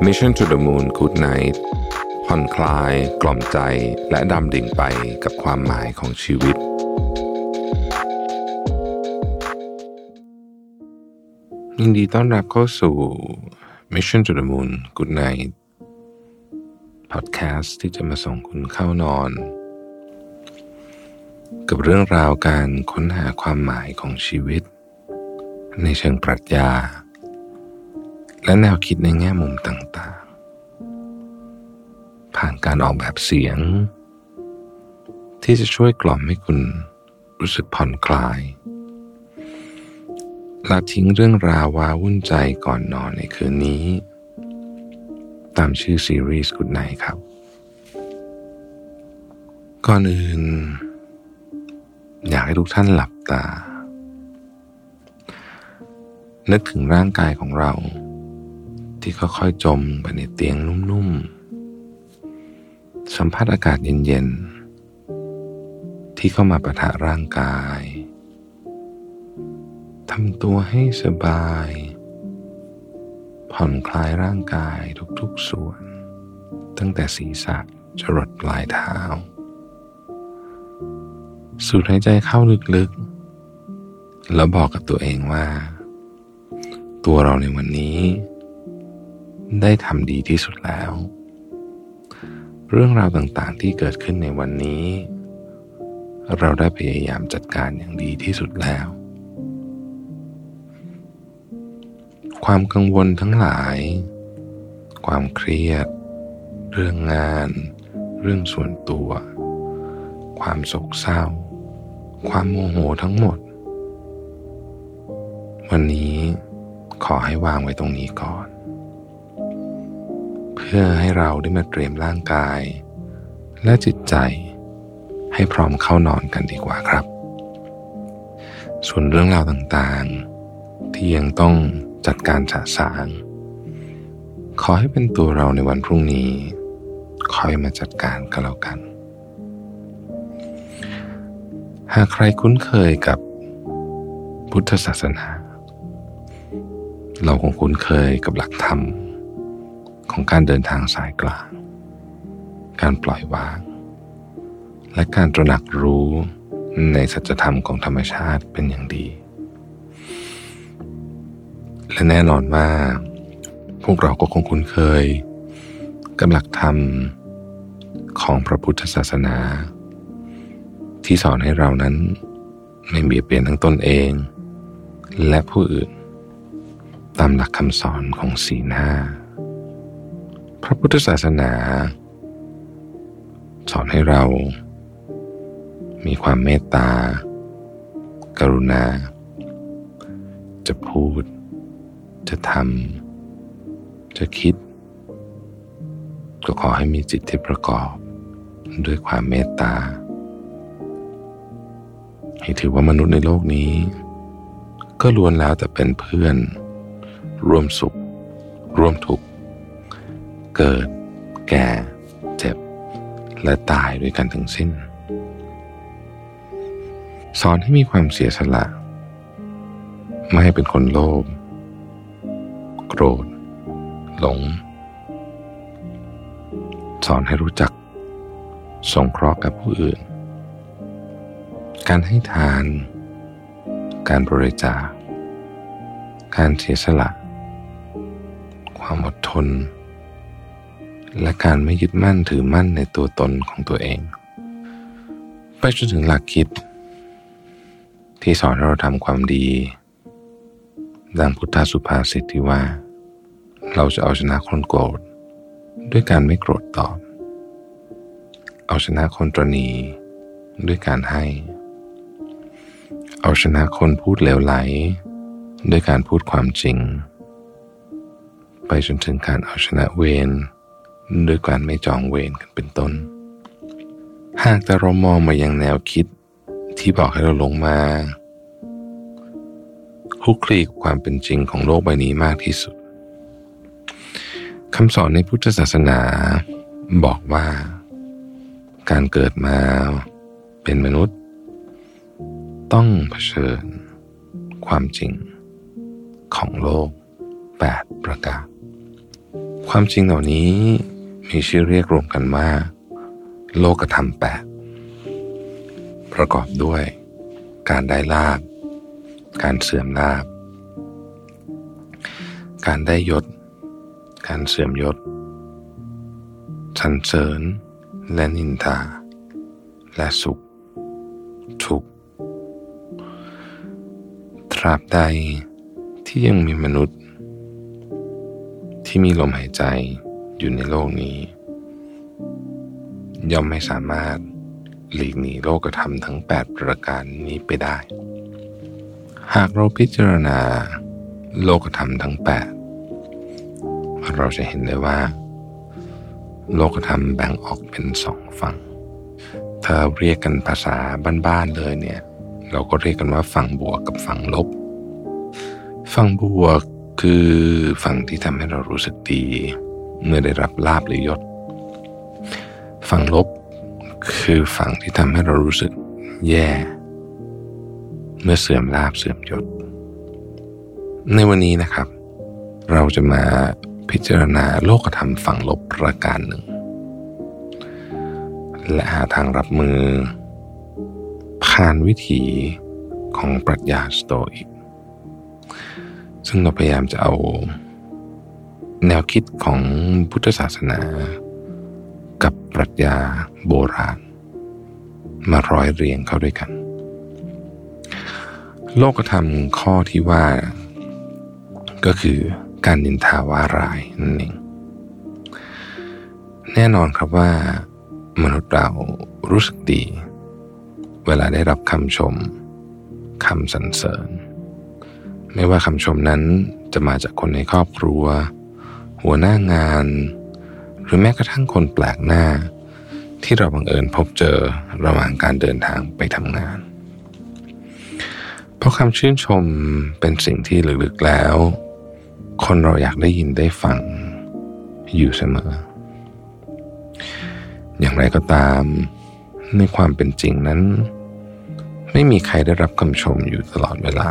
Mission to the Moon Good Night ผ่อนคลายกล่อมใจและดำดิ่งไปกับความหมายของชีวิตยินดีต้อนรับเข้าสู่ Mission to the Moon Good Night พอดแคสต์ที่จะมาส่งคุณเข้านอนกับเรื่องราวการค้นหาความหมายของชีวิตในเชิงปรัชญาและแนวคิดในแง่มุมต่างๆผ่านการออกแบบเสียงที่จะช่วยกล่อมให้คุณรู้สึกผ่อนคลายละทิ้งเรื่องราวว้าวุ่นใจก่อนนอนในคืนนี้ตามชื่อซีรีส์ Good Night ครับก่อนอื่นอยากให้ทุกท่านหลับตานึกถึงร่างกายของเราที่ค่อยๆจมไปในเตียงนุ่มๆสัมผัสอากาศเย็นๆที่เข้ามาปะทะร่างกายทำตัวให้สบายผ่อนคลายร่างกายทุกๆส่วนตั้งแต่ศีรษะจรดปลายเท้าสูดหายใจเข้าลึกๆแล้วบอกกับตัวเองว่าตัวเราในวันนี้ได้ทำดีที่สุดแล้วเรื่องราวต่างๆที่เกิดขึ้นในวันนี้เราได้พยายามจัดการอย่างดีที่สุดแล้วความกังวลทั้งหลายความเครียดเรื่องงานเรื่องส่วนตัวความโศกเศร้าความโมโหทั้งหมดวันนี้ขอให้วางไว้ตรงนี้ก่อนเพื่อให้เราได้มาเตรียมร่างกายและจิตใจให้พร้อมเข้านอนกันดีกว่าครับส่วนเรื่องราวต่างๆที่ยังต้องจัดการสะสางขอให้เป็นตัวเราในวันพรุ่งนี้ค่อยมาจัดการกันแล้วกันหากใครคุ้นเคยกับพุทธศาสนาเราคงคุ้นเคยกับหลักธรรมของการเดินทางสายกลางการปล่อยวางและการตระหนักรู้ในสัจธรรมของธรรมชาติเป็นอย่างดีและแน่นอนว่าพวกเราก็คงคุ้นเคยกับหลักธรรมของพระพุทธศาสนาที่สอนให้เรานั้นไม่เบียดเบียนทั้งตนเองและผู้อื่นตามหลักคำสอนของศีลห้าพระพุทธศาสนาสอนให้เรามีความเมตตากรุณาจะพูดจะทำจะคิดก็ขอให้มีจิตที่ประกอบด้วยความเมตตาให้ถือว่ามนุษย์ในโลกนี้ก็ล้วนแล้วแต่เป็นเพื่อนร่วมสุขร่วมทุกข์เกิดแก่เจ็บและตายด้วยกันทั้งสิ้นสอนให้มีความเสียสละไม่ให้เป็นคนโลภโกรธหลงสอนให้รู้จักสงเคราะห์กับผู้อื่นการให้ทานการบริจาคการเสียสละความอดทนและการไม่ยึดมั่นถือมั่นในตัวตนของตัวเองไปจนถึงหลักคิดที่สอนให้เราทำความดีดังพุทธสุภาษิตที่ว่าเราจะเอาชนะคนโกรธด้วยการไม่โกรธตอบเอาชนะคนตระหนี่ด้วยการให้เอาชนะคนพูดเลวไหลด้วยการพูดความจริงไปจนถึงการเอาชนะเวรด้วยการไม่จองเวรกันเป็นต้นหากแต่เรามองมายังแนวคิดที่บอกให้เราลงมาคลุกคลีกับความเป็นจริงของโลกใบนี้มากที่สุดคำสอนในพุทธศาสนาบอกว่าการเกิดมาเป็นมนุษย์ต้องเผชิญความจริงของโลก8 ประการ ความจริงเหล่านี้มีชื่อเรียกรวมกันว่าโลกธรรม 8ประกอบด้วยการได้ลาภการเสื่อมลาภการได้ยศการเสื่อมยศสรรเสริญและนินทาและสุขทุกข์ตราบใดที่ยังมีมนุษย์ที่มีลมหายใจอยู่ในโลกนี้ย่อมไม่สามารถหลีกหนีโลกธรรมทั้ง8ประการนี้ไปได้หากเราพิจารณาโลกธรรมทั้ง8เราจะเห็นได้ว่าโลกธรรมแบ่งออกเป็น2ฝั่งถ้าเรียกกันภาษาบ้านๆเลยเนี่ยเราก็เรียกกันว่าฝั่งบวกกับฝั่งลบฝั่งบวกคือฝั่งที่ทำให้เรารู้สึกดีเมื่อได้รับลาภหรือยศฝั่งลบคือฝั่งที่ทำให้เรารู้สึกแย่เมื่อเสื่อมลาภเสื่อมยศในวันนี้นะครับเราจะมาพิจารณาโลกธรรมฝั่งลบประการหนึ่งและหาทางรับมือผ่านวิถีของปรัชญาสโตอิกซึ่งเราพยายามจะเอาแนวคิดของพุทธศาสนากับปรัชญาโบราณมาร้อยเรียงเข้าด้วยกันโลกธรรมข้อที่ว่าก็คือการนินทาว่าร้ายนั่นเองแน่นอนครับว่ามนุษย์เรารู้สึกดีเวลาได้รับคำชมคำสรรเสริญไม่ว่าคำชมนั้นจะมาจากคนในครอบครัวหัวหน้างานหรือแม้กระทั่งคนแปลกหน้าที่เราบังเอิญพบเจอระหว่างการเดินทางไปทำงานเพราะคำชื่นชมเป็นสิ่งที่ลึกๆแล้วคนเราอยากได้ยินได้ฟังอยู่เสมออย่างไรก็ตามในความเป็นจริงนั้นไม่มีใครได้รับคำชมอยู่ตลอดเวลา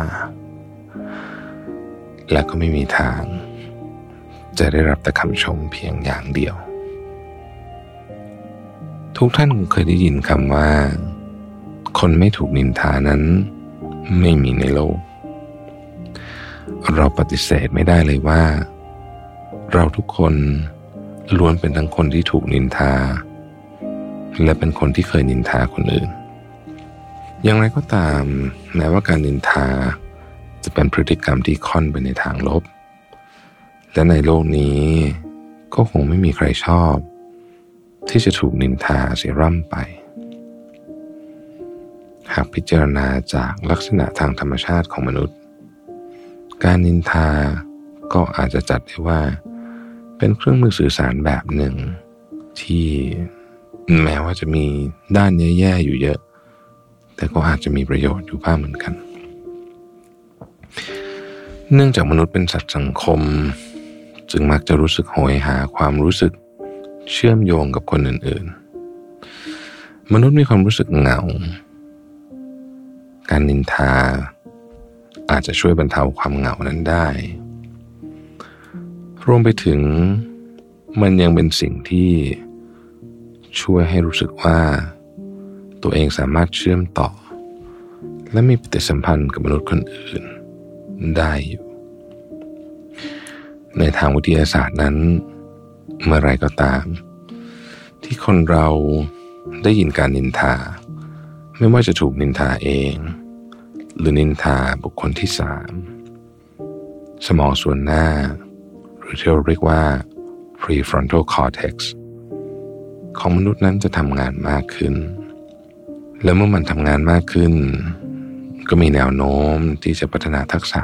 และก็ไม่มีทางจะได้รับแต่คำชมเพียงอย่างเดียวทุกท่านคงเคยได้ยินคำว่าคนไม่ถูกนินทานั้นไม่มีในโลกเราปฏิเสธไม่ได้เลยว่าเราทุกคนล้วนเป็นทั้งคนที่ถูกนินทาและเป็นคนที่เคยนินทาคนอื่นอย่างไรก็ตามแม้ว่าการนินทาจะเป็นพฤติกรรมที่ค่อนไปในทางลบและในโลกนี้ก็คงไม่มีใครชอบที่จะถูกนินทาเสียร่ำไปหากพิจารณาจากลักษณะทางธรรมชาติของมนุษย์การนินทาก็อาจจะจัดได้ว่าเป็นเครื่องมือสื่อสารแบบหนึ่งที่แม้ว่าจะมีด้านแย่ๆอยู่เยอะแต่ก็อาจจะมีประโยชน์อยู่บ้างเหมือนกันเนื่องจากมนุษย์เป็นสัตว์สังคมจึงมักจะรู้สึกโหยหาความรู้สึกเชื่อมโยงกับคนอื่นๆมนุษย์มีความรู้สึกเหงาการนินทาอาจจะช่วยบรรเทาความเหงานั้นได้รวมไปถึงมันยังเป็นสิ่งที่ช่วยให้รู้สึกว่าตัวเองสามารถเชื่อมต่อและมีปฏิสัมพันธ์กับมนุษย์คนอื่นได้อยู่ในทางวิทยาศาสตร์นั้นเมื่อไรก็ตามที่คนเราได้ยินการนินทาไม่ว่าจะถูกนินทาเองหรือนินทาบุคคลที่3สมองส่วนหน้าหรือที่เราเรียกว่า prefrontal cortex ของมนุษย์นั้นจะทำงานมากขึ้นและเมื่อมันทำงานมากขึ้นก็มีแนวโน้มที่จะพัฒนาทักษะ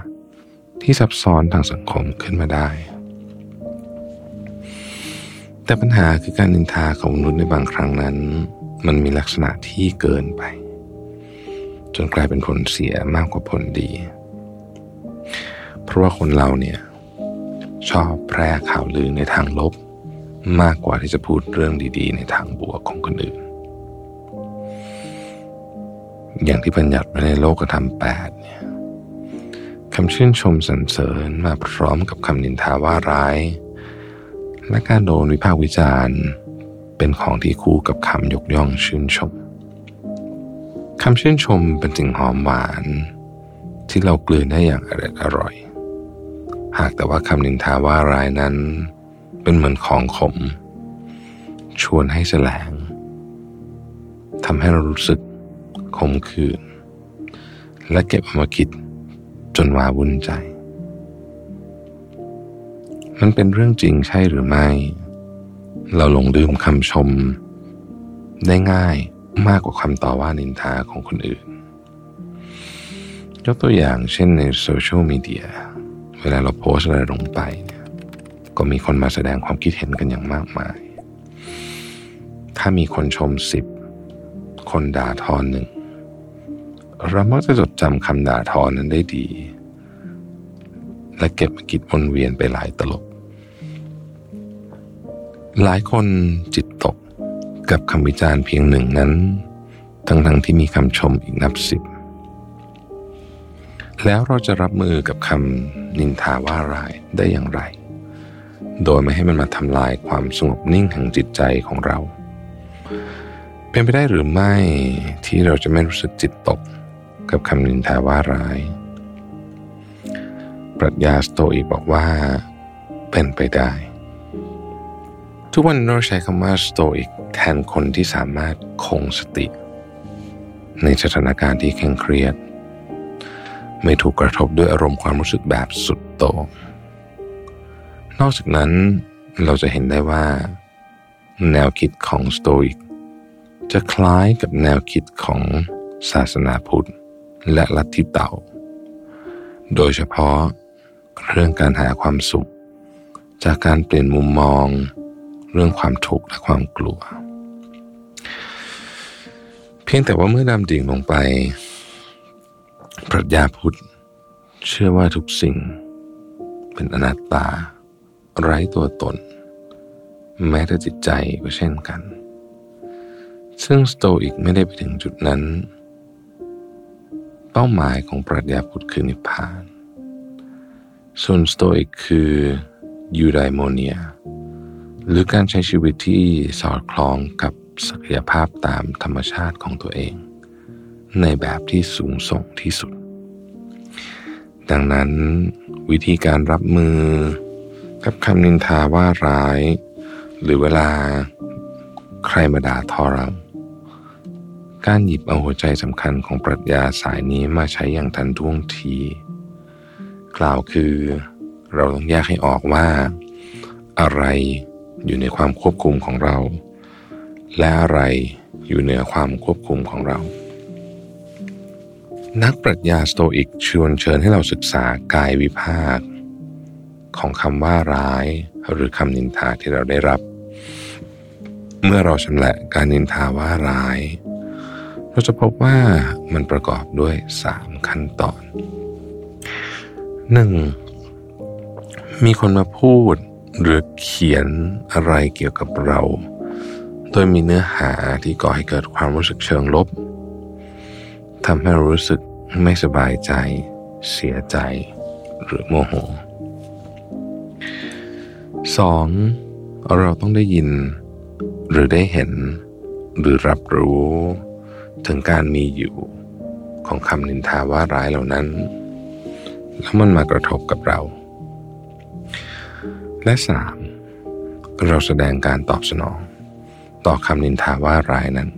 ที่ซับซ้อนทางสังคมขึ้นมาได้แต่ปัญหาคือการนินทาของมนุษย์ในบางครั้งนั้นมันมีลักษณะที่เกินไปจนกลายเป็นผลเสียมากกว่าผลดีเพราะว่าคนเราเนี่ยชอบแพร่ข่าวลือในทางลบมากกว่าที่จะพูดเรื่องดีๆในทางบวกของคนอื่นอย่างที่บัญญัติไว้ในโลกธรรม8เนี่ยคำชื่นชมสรรเสริญมาพร้อมกับคำนินทาว่าร้าย และการโดนวิพากษ์วิจารณ์เป็นของที่คู่กับคำยกย่องชื่นชมคำชื่นชมเป็นสิ่งหอมหวานที่เรากลืนได้อย่างอร่อยหากแต่ว่าคำนินทาว่าร้ายนั้นเป็นเหมือนของขมชวนให้แสลงทำให้เรารู้สึกขมขื่นและเก็บเอามาคิดจนวาวุ่นใจมันเป็นเรื่องจริงใช่หรือไม่เราหลงลืมคำชมได้ง่ายมากกว่าคำต่อว่านินทาของคนอื่นยกตัวอย่างเช่นในโซเชียลมีเดียเวลาเราโพสอะไรลงไปเนี่ยก็มีคนมาแสดงความคิดเห็นกันอย่างมากมายถ้ามีคนชม10คนด่าทอ1เรามักจะจดจำคำด่าทอนั้นได้ดีและเก็บมาคิดวนเวียนไปหลายตลบหลายคนจิตตกกับคำวิจารณ์เพียงหนึ่งนั้นทั้งที่มีคำชมอีกนับ10แล้วเราจะรับมือกับคำนินทาว่าร้ายได้อย่างไรโดยไม่ให้มันมาทำลายความสงบนิ่งแห่งจิตใจของเราเป็นไปได้หรือไม่ที่เราจะไม่รู้สึกจิตตกกับคำนินทาว่าร้ายปรัชญาสโตอิกบอกว่าเป็นไปได้ทุกวันเราใช้คำว่าสโตอิกแทนคนที่สามารถคงสติในสถานการณ์ที่เคร่งเครียดไม่ถูกกระทบด้วยอารมณ์ความรู้สึกแบบสุดโต่งนอกจากนั้นเราจะเห็นได้ว่าแนวคิดของสโตอิกจะคล้ายกับแนวคิดของศาสนาพุทธและลัทธิเต่าโดยเฉพาะเรื่องการหาความสุขจากการเปลี่ยนมุมมองเรื่องความทุกข์และความกลัวเพียงแต่ว่าเมื่อดำดิ่งลงไปปรัชญาพุทธเชื่อว่าทุกสิ่งเป็นอนัตตาไร้ตัวตนแม้แต่จิตใจก็เช่นกันซึ่งสโตอิกไม่ได้ไปถึงจุดนั้นเป้าหมายของปรัชญาพุทธคือนิพพานส่วนสโตอิกคือยูไดโมเนียหรือการใช้ชีวิตที่สอดคล้องกับศักยภาพตามธรรมชาติของตัวเองในแบบที่สูงส่งที่สุดดังนั้นวิธีการรับมือกับคำนินทาว่าร้ายหรือเวลาใครมาด่าทอเราการหยิบเอาหัวใจสำคัญของปรัชญาสายนี้มาใช้อย่างทันท่วงทีกล่าวคือเราต้องแยกให้ออกว่าอะไรอยู่ในความควบคุมของเราและอะไรอยู่เหนือความควบคุมของเรานักปรัชญาสโตอิกชวนเชิญให้เราศึกษากายวิภาคของคำว่าร้ายหรือคำนินทาที่เราได้รับเมื่อเราชำแหละการนินทาว่าร้ายเราจะพบว่ามันประกอบด้วย3ขั้นตอน 1. มีคนมาพูดหรือเขียนอะไรเกี่ยวกับเราโดยมีเนื้อหาที่ก่อให้เกิดความรู้สึกเชิงลบทำให้เรารู้สึกไม่สบายใจเสียใจหรือโมโห 2. เราต้องได้ยินหรือได้เห็นหรือรับรู้ถึงการมีอยู่ของคำนินทาว่าร้ายเหล่านั้นแล้วมันมากระทบกับเราและ 3. เราแสดงการตอบสนองต่อคำนินทาว่าร้ายนั้น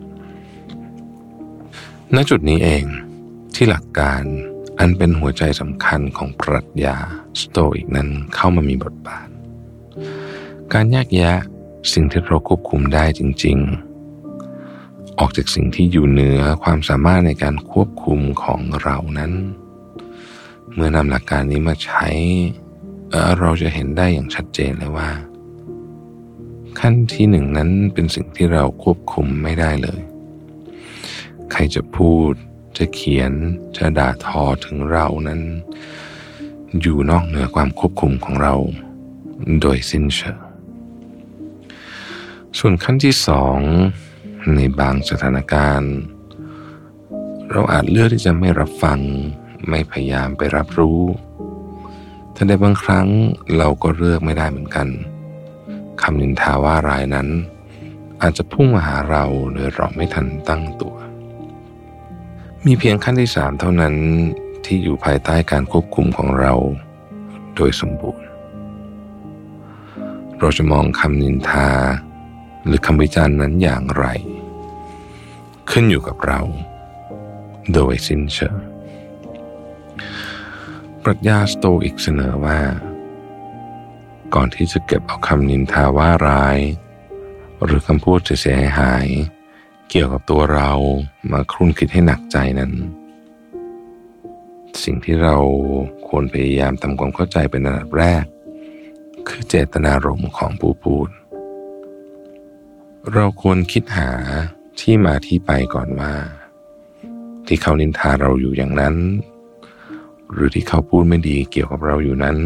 ณจุดนี้เองที่หลักการอันเป็นหัวใจสำคัญของปรัชญาสโตอิกนั้นเข้ามามีบทบาทการแยกแยะสิ่งที่เราควบคุมได้จริงๆออกจากสิ่งที่อยู่เหนือความสามารถในการควบคุมของเรานั้นเมื่อนำหลักการนี้มาใช้เราจะเห็นได้อย่างชัดเจนเลยว่าขั้นที่1 นั้นเป็นสิ่งที่เราควบคุมไม่ได้เลยใครจะพูดจะเขียนจะด่าทอถึงเรานั้นอยู่นอกเหนือความควบคุมของเราโดยสิ้นเชิงส่วนขั้นที่2ในบางสถานการณ์เราอาจเลือกที่จะไม่รับฟังไม่พยายามไปรับรู้แต่ในบางครั้งเราก็เลือกไม่ได้เหมือนกันค ำนินทาว่าร้ายนั้นอาจจะพุ่งมาหาเราโดยเราไม่ทันตั้งตัวมีเพียงขั้นที่3เท่านั้นที่อยู่ภายใต้การควบคุมของเราโดยสมบูรณ์เราจะมองคำนินทาหรือคำวิจารณ์นั้นอย่างไรขึ้นอยู่กับเราโดยสิ้นเชิงปรัชญาสโตอิกเสนอว่าก่อนที่จะเก็บเอาคำนินทาว่าร้ายหรือคำพูดเสียหายเกี่ยวกับตัวเรามาครุ่นคิดให้หนักใจนั้นสิ่งที่เราควรพยายามทำความเข้าใจเป็นอันดับแรกคือเจตนารมณ์ของผู้พูดเราควรคิดหาที่มาที่ไปก่อนว่าที่เขานินทาเราอยู่อย่างนั้นหรือที่เขาพูดไม่ดีเกี่ยวกับเราอยู่นั้น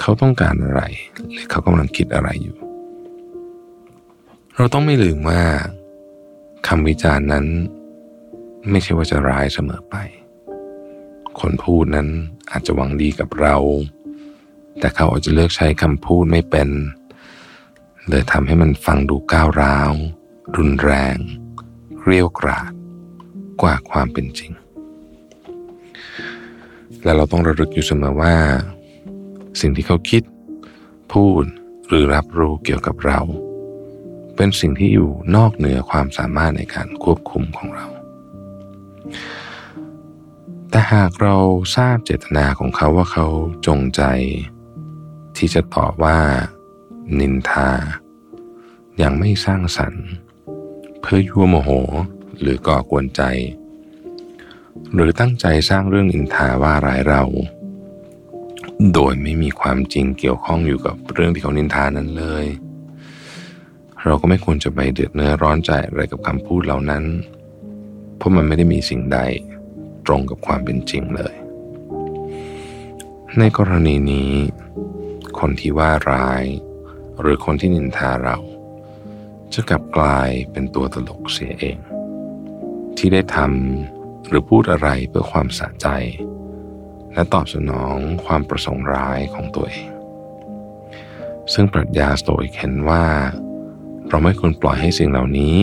เขาต้องการอะไรหรือเขากำลังคิดอะไรอยู่เราต้องไม่ลืมว่าคำวิจารณ์นั้นไม่ใช่ว่าจะร้ายเสมอไปคนพูดนั้นอาจจะหวังดีกับเราแต่เขาอาจจะเลือกใช้คำพูดไม่เป็นเลยทำให้มันฟังดูก้าวร้าวรุนแรงเกรี้ยวกราดกว่าความเป็นจริงและเราต้องระลึกอยู่เสมอว่าสิ่งที่เขาคิดพูดหรือรับรู้เกี่ยวกับเราเป็นสิ่งที่อยู่นอกเหนือความสามารถในการควบคุมของเราแต่หากเราทราบเจตนาของเขาว่าเขาจงใจที่จะตอบว่านินทาอย่างไม่สร้างสรรค์เพื่อยั่วโมโหหรือก่อกวนใจหรือตั้งใจสร้างเรื่องนินทาว่าร้ายเราโดยไม่มีความจริงเกี่ยวข้องอยู่กับเรื่องที่เขานินทานั้นเลยเราก็ไม่ควรจะไปเดือดเนื้อร้อนใจอะไรกับคำพูดเหล่านั้นเพราะมันไม่ได้มีสิ่งใดตรงกับความเป็นจริงเลยในกรณีนี้คนที่ว่าร้ายหรือคนที่นินทาเราจะกลับกลายเป็นตัวตลกเสียเองที่ได้ทำหรือพูดอะไรเพื่อความสะใจและตอบสนองความประสงค์ร้ายของตัวเองซึ่งปรัชญาสโตอิกเห็นว่าเราไม่ควรปล่อยให้สิ่งเหล่านี้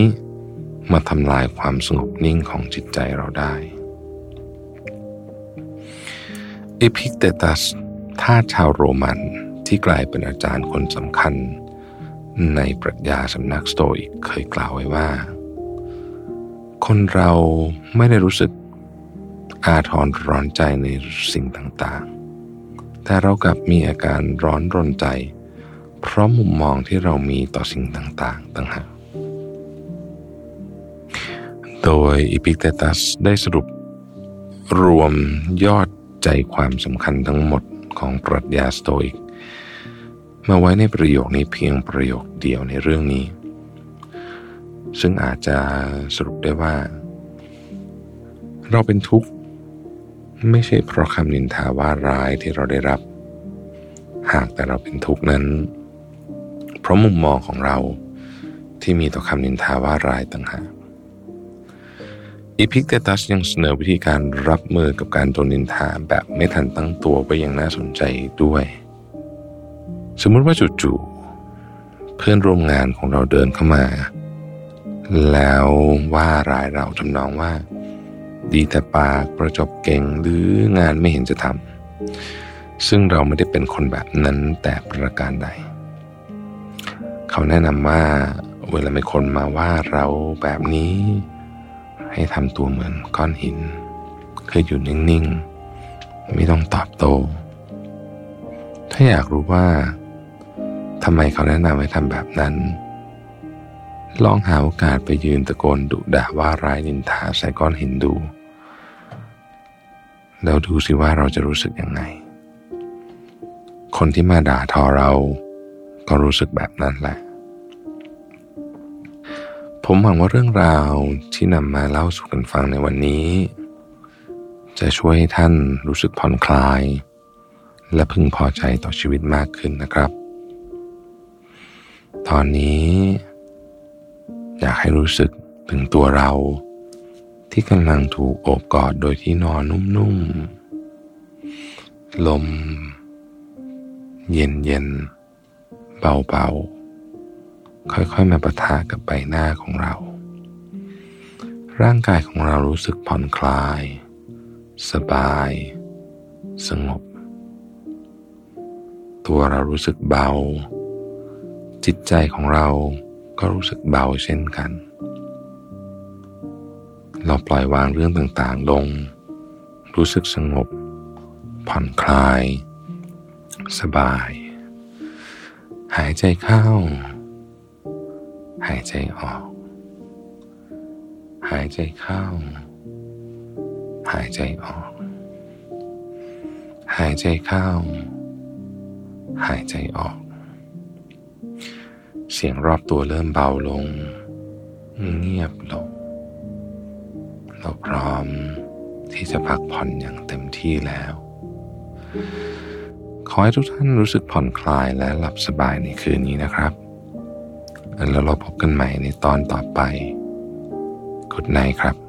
มาทำลายความสงบนิ่งของจิตใจเราได้อิพิกเตตัสทาสชาวโรมันที่กลายเป็นอาจารย์คนสำคัญในปรัชญาสำนักสโตอิกเคยกล่าวไว้ว่าคนเราไม่ได้รู้สึกอาทรร้อนใจในสิ่งต่างๆแต่เรากลับมีอาการร้อนรนใจเพราะมุมมองที่เรามีต่อสิ่งต่างๆต่างหากโดยอิพิกเตตัสได้สรุปรวมยอดใจความสำคัญทั้งหมดของปรัชญาสโตอิกมาไว้ในประโยคนี้เพียงประโยคเดียวในเรื่องนี้ซึ่งอาจจะสรุปได้ว่าเราเป็นทุกข์ไม่ใช่เพราะคำนินทาว่าร้ายที่เราได้รับหากแต่เราเป็นทุกข์นั้นเพราะมุมมองของเราที่มีต่อคำนินทาว่าร้ายต่างหากอิพิกเตตัสยังเสนอวิธีการรับมือกับการโดนนินทาแบบไม่ทันตั้งตัวไปอย่างน่าสนใจด้วยสมมติว่าจู่ๆเพื่อนร่วมงานของเราเดินเข้ามาแล้วว่าร้ายเราทำนองว่าดีแต่ปากประจบเก่งหรืองานไม่เห็นจะทำซึ่งเราไม่ได้เป็นคนแบบนั้นแต่ประการใดเขาแนะนำว่าเวลามีคนมาว่าเราแบบนี้ให้ทำตัวเหมือนก้อนหินคืออยู่นิ่งๆไม่ต้องตอบโต้ถ้าอยากรู้ว่าทำไมเขาแนะนำให้ทำแบบนั้นลองหาโอกาสไปยืนตะโกนดุด่าว่าร้ายนินทาใส่ก้อนหินดูแล้วดูสิว่าเราจะรู้สึกยังไงคนที่มาด่าทอเราก็รู้สึกแบบนั้นแหละผมหวังว่าเรื่องราวที่นำมาเล่าสู่กันฟังในวันนี้จะช่วยให้ท่านรู้สึกผ่อนคลายและพึงพอใจต่อชีวิตมากขึ้นนะครับตอนนี้อยากให้รู้สึกถึงตัวเราที่กำลังถูกโอบกอดโดยที่นอนนุ่มๆลมเย็น เบาๆค่อยๆมาปะทะกับใบหน้าของเราร่างกายของเรารู้สึกผ่อนคลายสบายสงบตัวเรารู้สึกเบาจิตใจของเราก็รู้สึกเบาเช่นกันเราปล่อยวางเรื่องต่างๆลงรู้สึกสงบผ่อนคลายสบายหายใจเข้าหายใจออกหายใจเข้าหายใจออกหายใจเข้าหายใจออกเสียงรอบตัวเริ่มเบาลงเงียบลงเราพร้อมที่จะพักผ่อนอย่างเต็มที่แล้วขอให้ทุกท่านรู้สึกผ่อนคลายและหลับสบายในคืนนี้นะครับแล้วเราพบกันใหม่ในตอนต่อไปGood Night ครับ